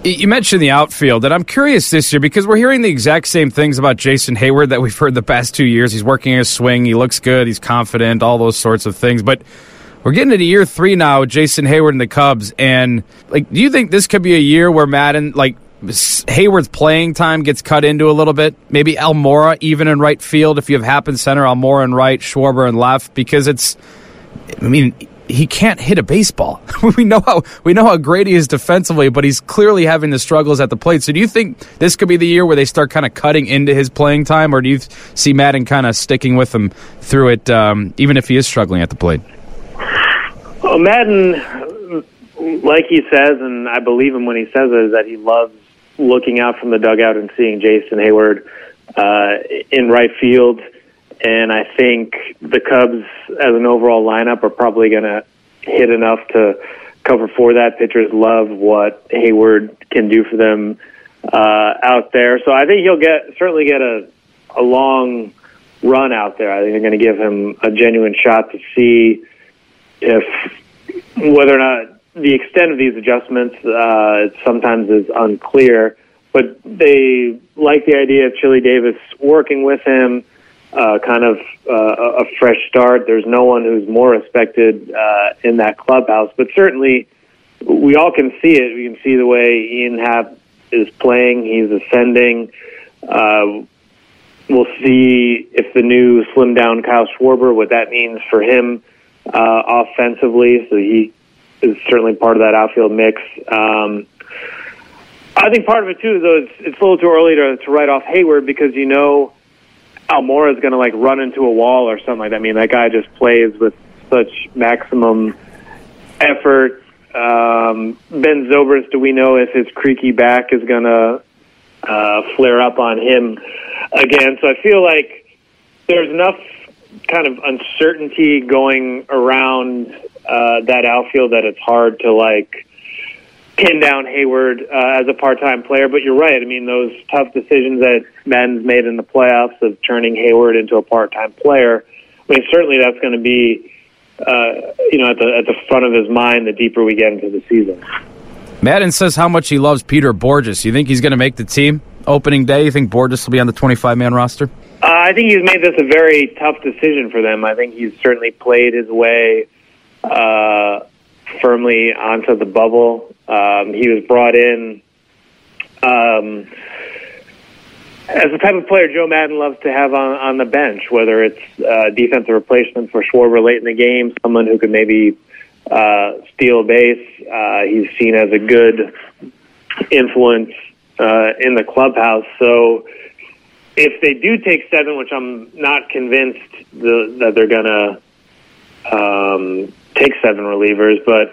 You mentioned the outfield, and I'm curious this year because we're hearing the exact same things about Jason Hayward that we've heard the past two years. He's working his swing, he looks good, he's confident, all those sorts of things. But we're getting into year three now with Jason Hayward and the Cubs, and like, do you think this could be a year where Maddon, like Hayward's playing time gets cut into a little bit? Maybe Almora even in right field if you have Happ in center, Almora in right, Schwarber in left, because it's, I mean... he can't hit a baseball. we know how we know how great he is defensively, but he's clearly having the struggles at the plate. So do you think this could be the year where they start kind of cutting into his playing time, or do you see Maddon kind of sticking with him through it, um, even if he is struggling at the plate? Well, Maddon, like he says, and I believe him when he says it, is that he loves looking out from the dugout and seeing Jason Hayward uh, in right field. And I think the Cubs, as an overall lineup, are probably going to hit enough to cover for that. Pitchers love what Hayward can do for them uh, out there. So I think he'll get certainly get a, a long run out there. I think they're going to give him a genuine shot to see if whether or not the extent of these adjustments uh, sometimes is unclear. But they like the idea of Chili Davis working with him. Uh, kind of uh, a fresh start. There's no one who's more respected uh, in that clubhouse, but certainly we all can see it. We can see the way Ian Happ is playing. He's ascending. Uh, we'll see if the new slimmed down Kyle Schwarber, what that means for him uh, offensively, so he is certainly part of that outfield mix. Um, I think part of it, too, though, it's, it's a little too early to, to write off Hayward because, you know, Almora is going to, like, run into a wall or something like that. I mean, that guy just plays with such maximum effort. Um, Ben Zobrist, do we know if his creaky back is going to uh, flare up on him again? So I feel like there's enough kind of uncertainty going around uh, that outfield that it's hard to, like, pin down Hayward uh, as a part-time player. But you're right. I mean, those tough decisions that Madden's made in the playoffs of turning Hayward into a part-time player, I mean, certainly that's going to be, uh, you know, at the at the front of his mind the deeper we get into the season. Maddon says how much he loves Peter Borges. You think he's going to make the team opening day? You think Borges will be on the twenty-five man roster? Uh, I think he's made this a very tough decision for them. I think he's certainly played his way uh, firmly onto the bubble. Um, he was brought in um, as the type of player Joe Maddon loves to have on, on the bench, whether it's a uh, defensive replacement for Schwarber late in the game, someone who could maybe uh, steal a base. Uh, he's seen as a good influence uh, in the clubhouse. So if they do take seven, which I'm not convinced the, that they're going to um, take seven relievers, but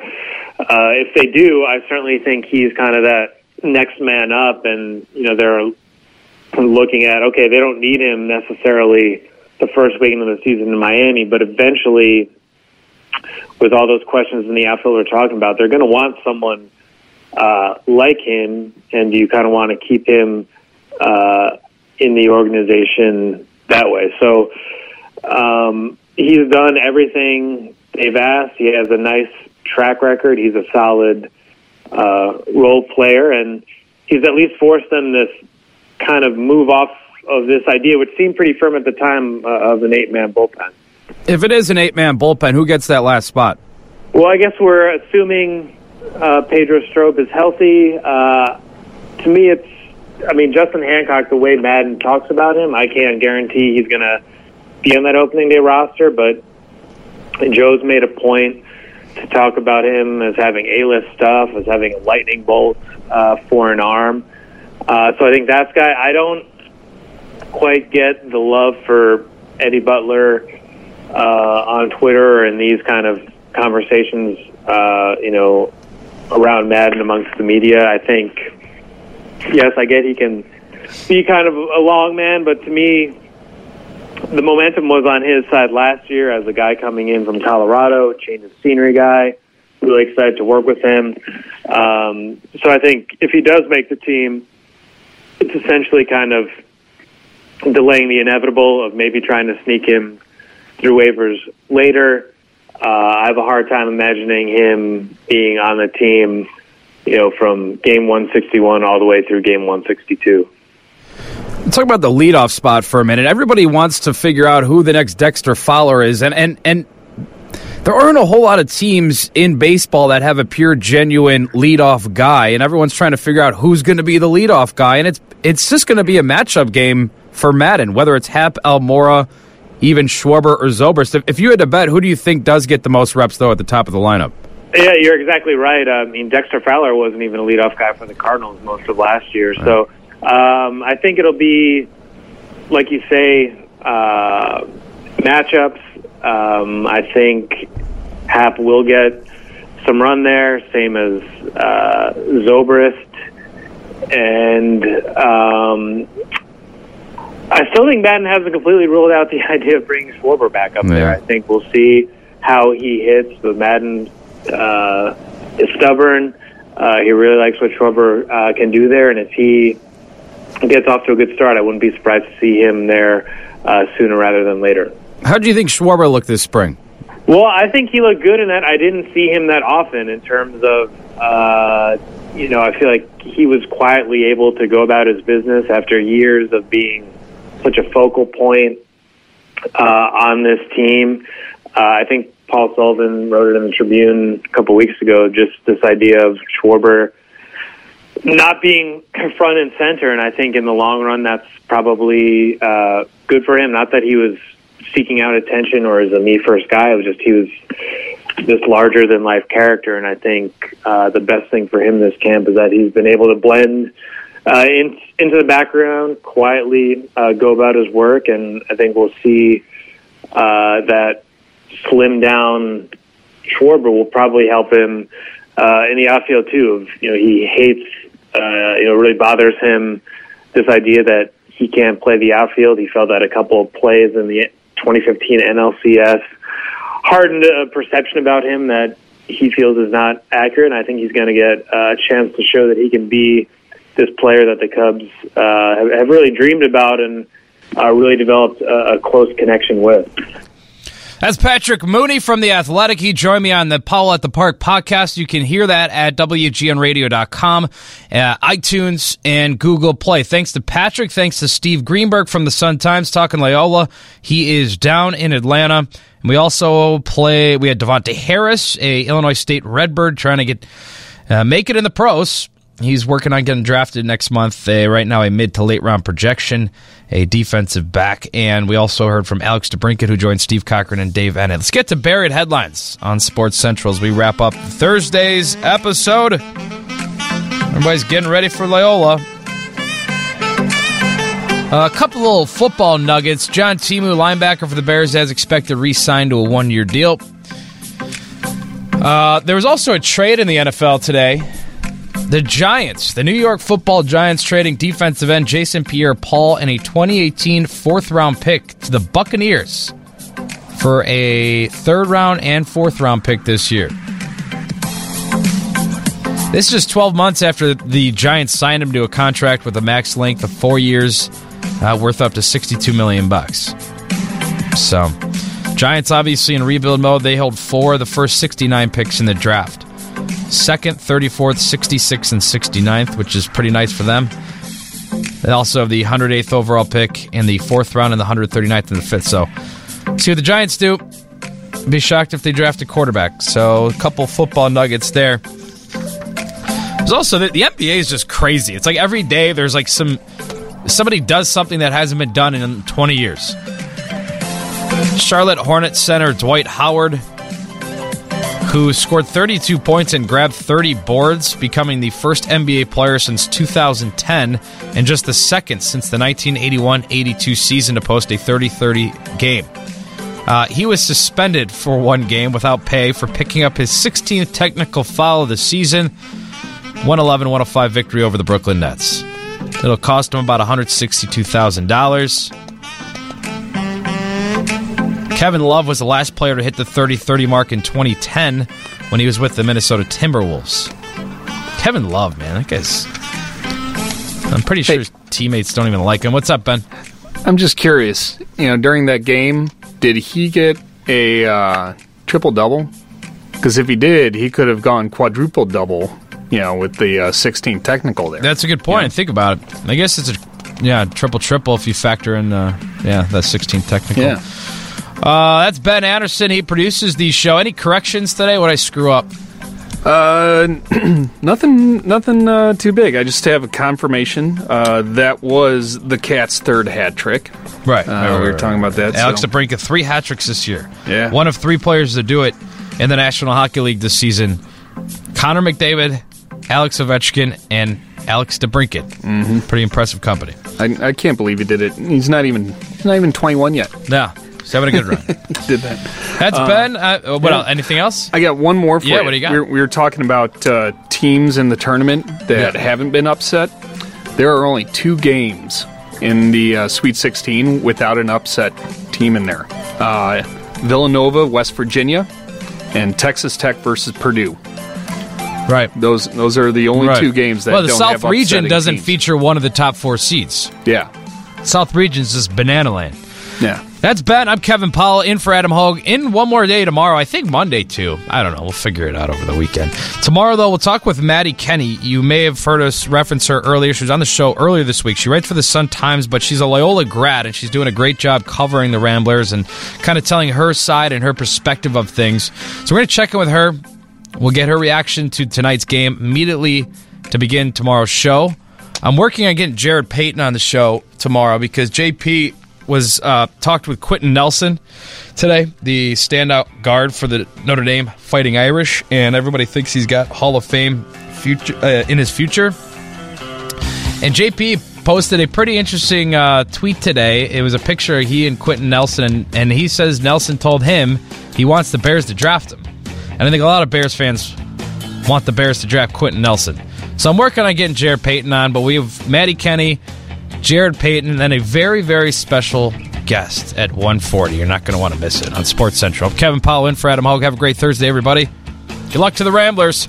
Uh, if they do, I certainly think he's kind of that next man up, and you know they're looking at, okay, they don't need him necessarily the first weekend of the season in Miami, but eventually, with all those questions in the outfield we're talking about, they're going to want someone uh, like him, and you kind of want to keep him uh, in the organization that way. So um, he's done everything they've asked. He has a nice track record. He's a solid uh, role player, and he's at least forced them to kind of move off of this idea, which seemed pretty firm at the time uh, of an eight-man bullpen. If it is an eight-man bullpen, who gets that last spot? Well, I guess we're assuming uh, Pedro Strop is healthy. Uh, to me, it's, I mean, Justin Hancock, the way Maddon talks about him, I can't guarantee he's going to be on that opening day roster, but Joe's made a point to talk about him as having A-list stuff, as having a lightning bolt uh, for an arm. Uh, so I think that's guy. I don't quite get the love for Eddie Butler uh, on Twitter and these kind of conversations, uh, you know, around Maddon amongst the media. I think, yes, I get he can be kind of a long man, but to me, the momentum was on his side last year as a guy coming in from Colorado, change of scenery guy, really excited to work with him. Um, so I think if he does make the team, it's essentially kind of delaying the inevitable of maybe trying to sneak him through waivers later. Uh, I have a hard time imagining him being on the team, you know, from game one sixty-one all the way through game one sixty-two. Let's talk about the leadoff spot for a minute. Everybody wants to figure out who the next Dexter Fowler is, and, and, and there aren't a whole lot of teams in baseball that have a pure, genuine leadoff guy, and everyone's trying to figure out who's going to be the leadoff guy, and it's it's just going to be a matchup game for Maddon, whether it's Happ, Almora, even Schwarber or Zobrist. If you had to bet, who do you think does get the most reps, though, at the top of the lineup? Yeah, you're exactly right. I mean, Dexter Fowler wasn't even a leadoff guy for the Cardinals most of last year, so Um, I think it'll be, like you say, uh, matchups. Um, I think Happ will get some run there, same as uh, Zobrist. And um, I still think Maddon hasn't completely ruled out the idea of bringing Schwarber back up yeah. there. I think we'll see how he hits, but Maddon uh, is stubborn. Uh, he really likes what Schwarber uh, can do there, and if he gets off to a good start, I wouldn't be surprised to see him there uh, sooner rather than later. How do you think Schwarber looked this spring? Well, I think he looked good in that I didn't see him that often in terms of, uh, you know, I feel like he was quietly able to go about his business after years of being such a focal point uh, on this team. Uh, I think Paul Sullivan wrote it in the Tribune a couple weeks ago, just this idea of Schwarber not being front and center, and I think in the long run that's probably uh, good for him. Not that he was seeking out attention or is a me-first guy. It was just he was this larger-than-life character, and I think uh, the best thing for him this camp is that he's been able to blend uh, in, into the background, quietly uh, go about his work, and I think we'll see uh, that slim-down Schwarber will probably help him uh, in the outfield, too. Of, you know, he hates, uh, you know, really bothers him, this idea that he can't play the outfield. He felt that a couple of plays in the twenty fifteen N L C S hardened a perception about him that he feels is not accurate, and I think he's going to get a chance to show that he can be this player that the Cubs uh, have, have really dreamed about and uh, really developed a, a close connection with. That's Patrick Mooney from The Athletic. He joined me on the Powell at the Park podcast. You can hear that at W G N radio dot com, uh, iTunes, and Google Play. Thanks to Patrick. Thanks to Steve Greenberg from the Sun-Times talking Loyola. He is down in Atlanta. And we also play, we had Devontae Harris, a Illinois State Redbird, trying to get uh, make it in the pros. He's working on getting drafted next month. Uh, right now, a mid to late round projection, a defensive back. And we also heard from Alex DeBrincat, who joined Steve Cochran and Dave Ennett. Let's get to Buried Headlines on Sports Central as we wrap up Thursday's episode. Everybody's getting ready for Loyola. A couple little football nuggets. John Timu, linebacker for the Bears, as expected, re-signed to a one-year deal. Uh, there was also a trade in the N F L today. The Giants, the New York football Giants, trading defensive end Jason Pierre-Paul and a twenty eighteen fourth-round pick to the Buccaneers for a third-round and fourth-round pick this year. This is twelve months after the Giants signed him to a contract with a max length of four years, uh, worth up to sixty-two million dollars bucks. So, Giants obviously in rebuild mode. They held four of the first sixty-nine picks in the draft. Second, thirty-fourth, sixty-sixth, and sixty-ninth, which is pretty nice for them. They also have the one hundred eighth overall pick in the fourth round and the one hundred thirty-ninth and the fifth. So, see what the Giants do. I'd be shocked if they draft a quarterback. So, a couple football nuggets there. There's also, the, the N B A is just crazy. It's like every day there's like some, somebody does something that hasn't been done in twenty years. Charlotte Hornets center Dwight Howard, who scored thirty-two points and grabbed thirty boards, becoming the first N B A player since two thousand ten and just the second since the nineteen eighty-one eighty-two season to post a thirty thirty game. Uh, he was suspended for one game without pay for picking up his sixteenth technical foul of the season. one eleven one oh five victory over the Brooklyn Nets. It'll cost him about one hundred sixty-two thousand dollars. Kevin Love was the last player to hit the thirty thirty mark in twenty ten when he was with the Minnesota Timberwolves. Kevin Love, man, that guy's... I'm pretty sure hey, his teammates don't even like him. What's up, Ben? I'm just curious. You know, during that game, did he get a uh, triple-double? Because if he did, he could have gone quadruple-double, you know, with the uh, sixteen technical there. That's a good point. Yeah. Think about it. I guess it's a yeah triple-triple if you factor in uh, yeah that sixteen technical. Yeah. Uh, that's Ben Anderson. He produces the show. Any corrections today? What'd I screw up? Uh, nothing nothing uh, too big. I just have a confirmation. Uh, that was the Cats' third hat trick. Right. Uh, right we were right, talking right. about that. Alex so. DeBrincat, three hat tricks this year. Yeah. One of three players to do it in the National Hockey League this season. Connor McDavid, Alex Ovechkin, and Alex DeBrincat. Mm-hmm. Pretty impressive company. I, I can't believe he did it. He's not even, he's not even twenty-one yet. No. He's having a good run. Did that. That's uh, Ben. Uh, what yeah. else? Anything else? I got one more for yeah, you. Yeah, what do you got? We were, we were talking about uh, teams in the tournament that yeah. haven't been upset. There are only two games in the uh, Sweet sixteen without an upset team in there. Uh, Villanova, West Virginia, and Texas Tech versus Purdue. Right. Those those are the only right. two games that well, don't South have upsetting teams. Well, the South region doesn't teams. feature one of the top four seeds. Yeah. South region's just banana land. Yeah. That's Ben. I'm Kevin Powell, in for Adam Hogue. In one more day tomorrow. I think Monday, too. I don't know. We'll figure it out over the weekend. Tomorrow, though, we'll talk with Maddie Kenney. You may have heard us reference her earlier. She was on the show earlier this week. She writes for the Sun-Times, but she's a Loyola grad, and she's doing a great job covering the Ramblers and kind of telling her side and her perspective of things. So we're going to check in with her. We'll get her reaction to tonight's game immediately to begin tomorrow's show. I'm working on getting Jared Payton on the show tomorrow because J P... was uh, talked with Quentin Nelson today, the standout guard for the Notre Dame Fighting Irish, and everybody thinks he's got Hall of Fame future uh, in his future. And J P posted a pretty interesting uh, tweet today. It was a picture of he and Quentin Nelson, and he says Nelson told him he wants the Bears to draft him. And I think a lot of Bears fans want the Bears to draft Quentin Nelson. So I'm working on getting Jared Payton on, but we have Maddie Kenney, Jared Payton, and a very, very special guest at one forty. You're not going to want to miss it on Sports Central. I'm Kevin Powell in for Adam Hogue. Have a great Thursday, everybody. Good luck to the Ramblers.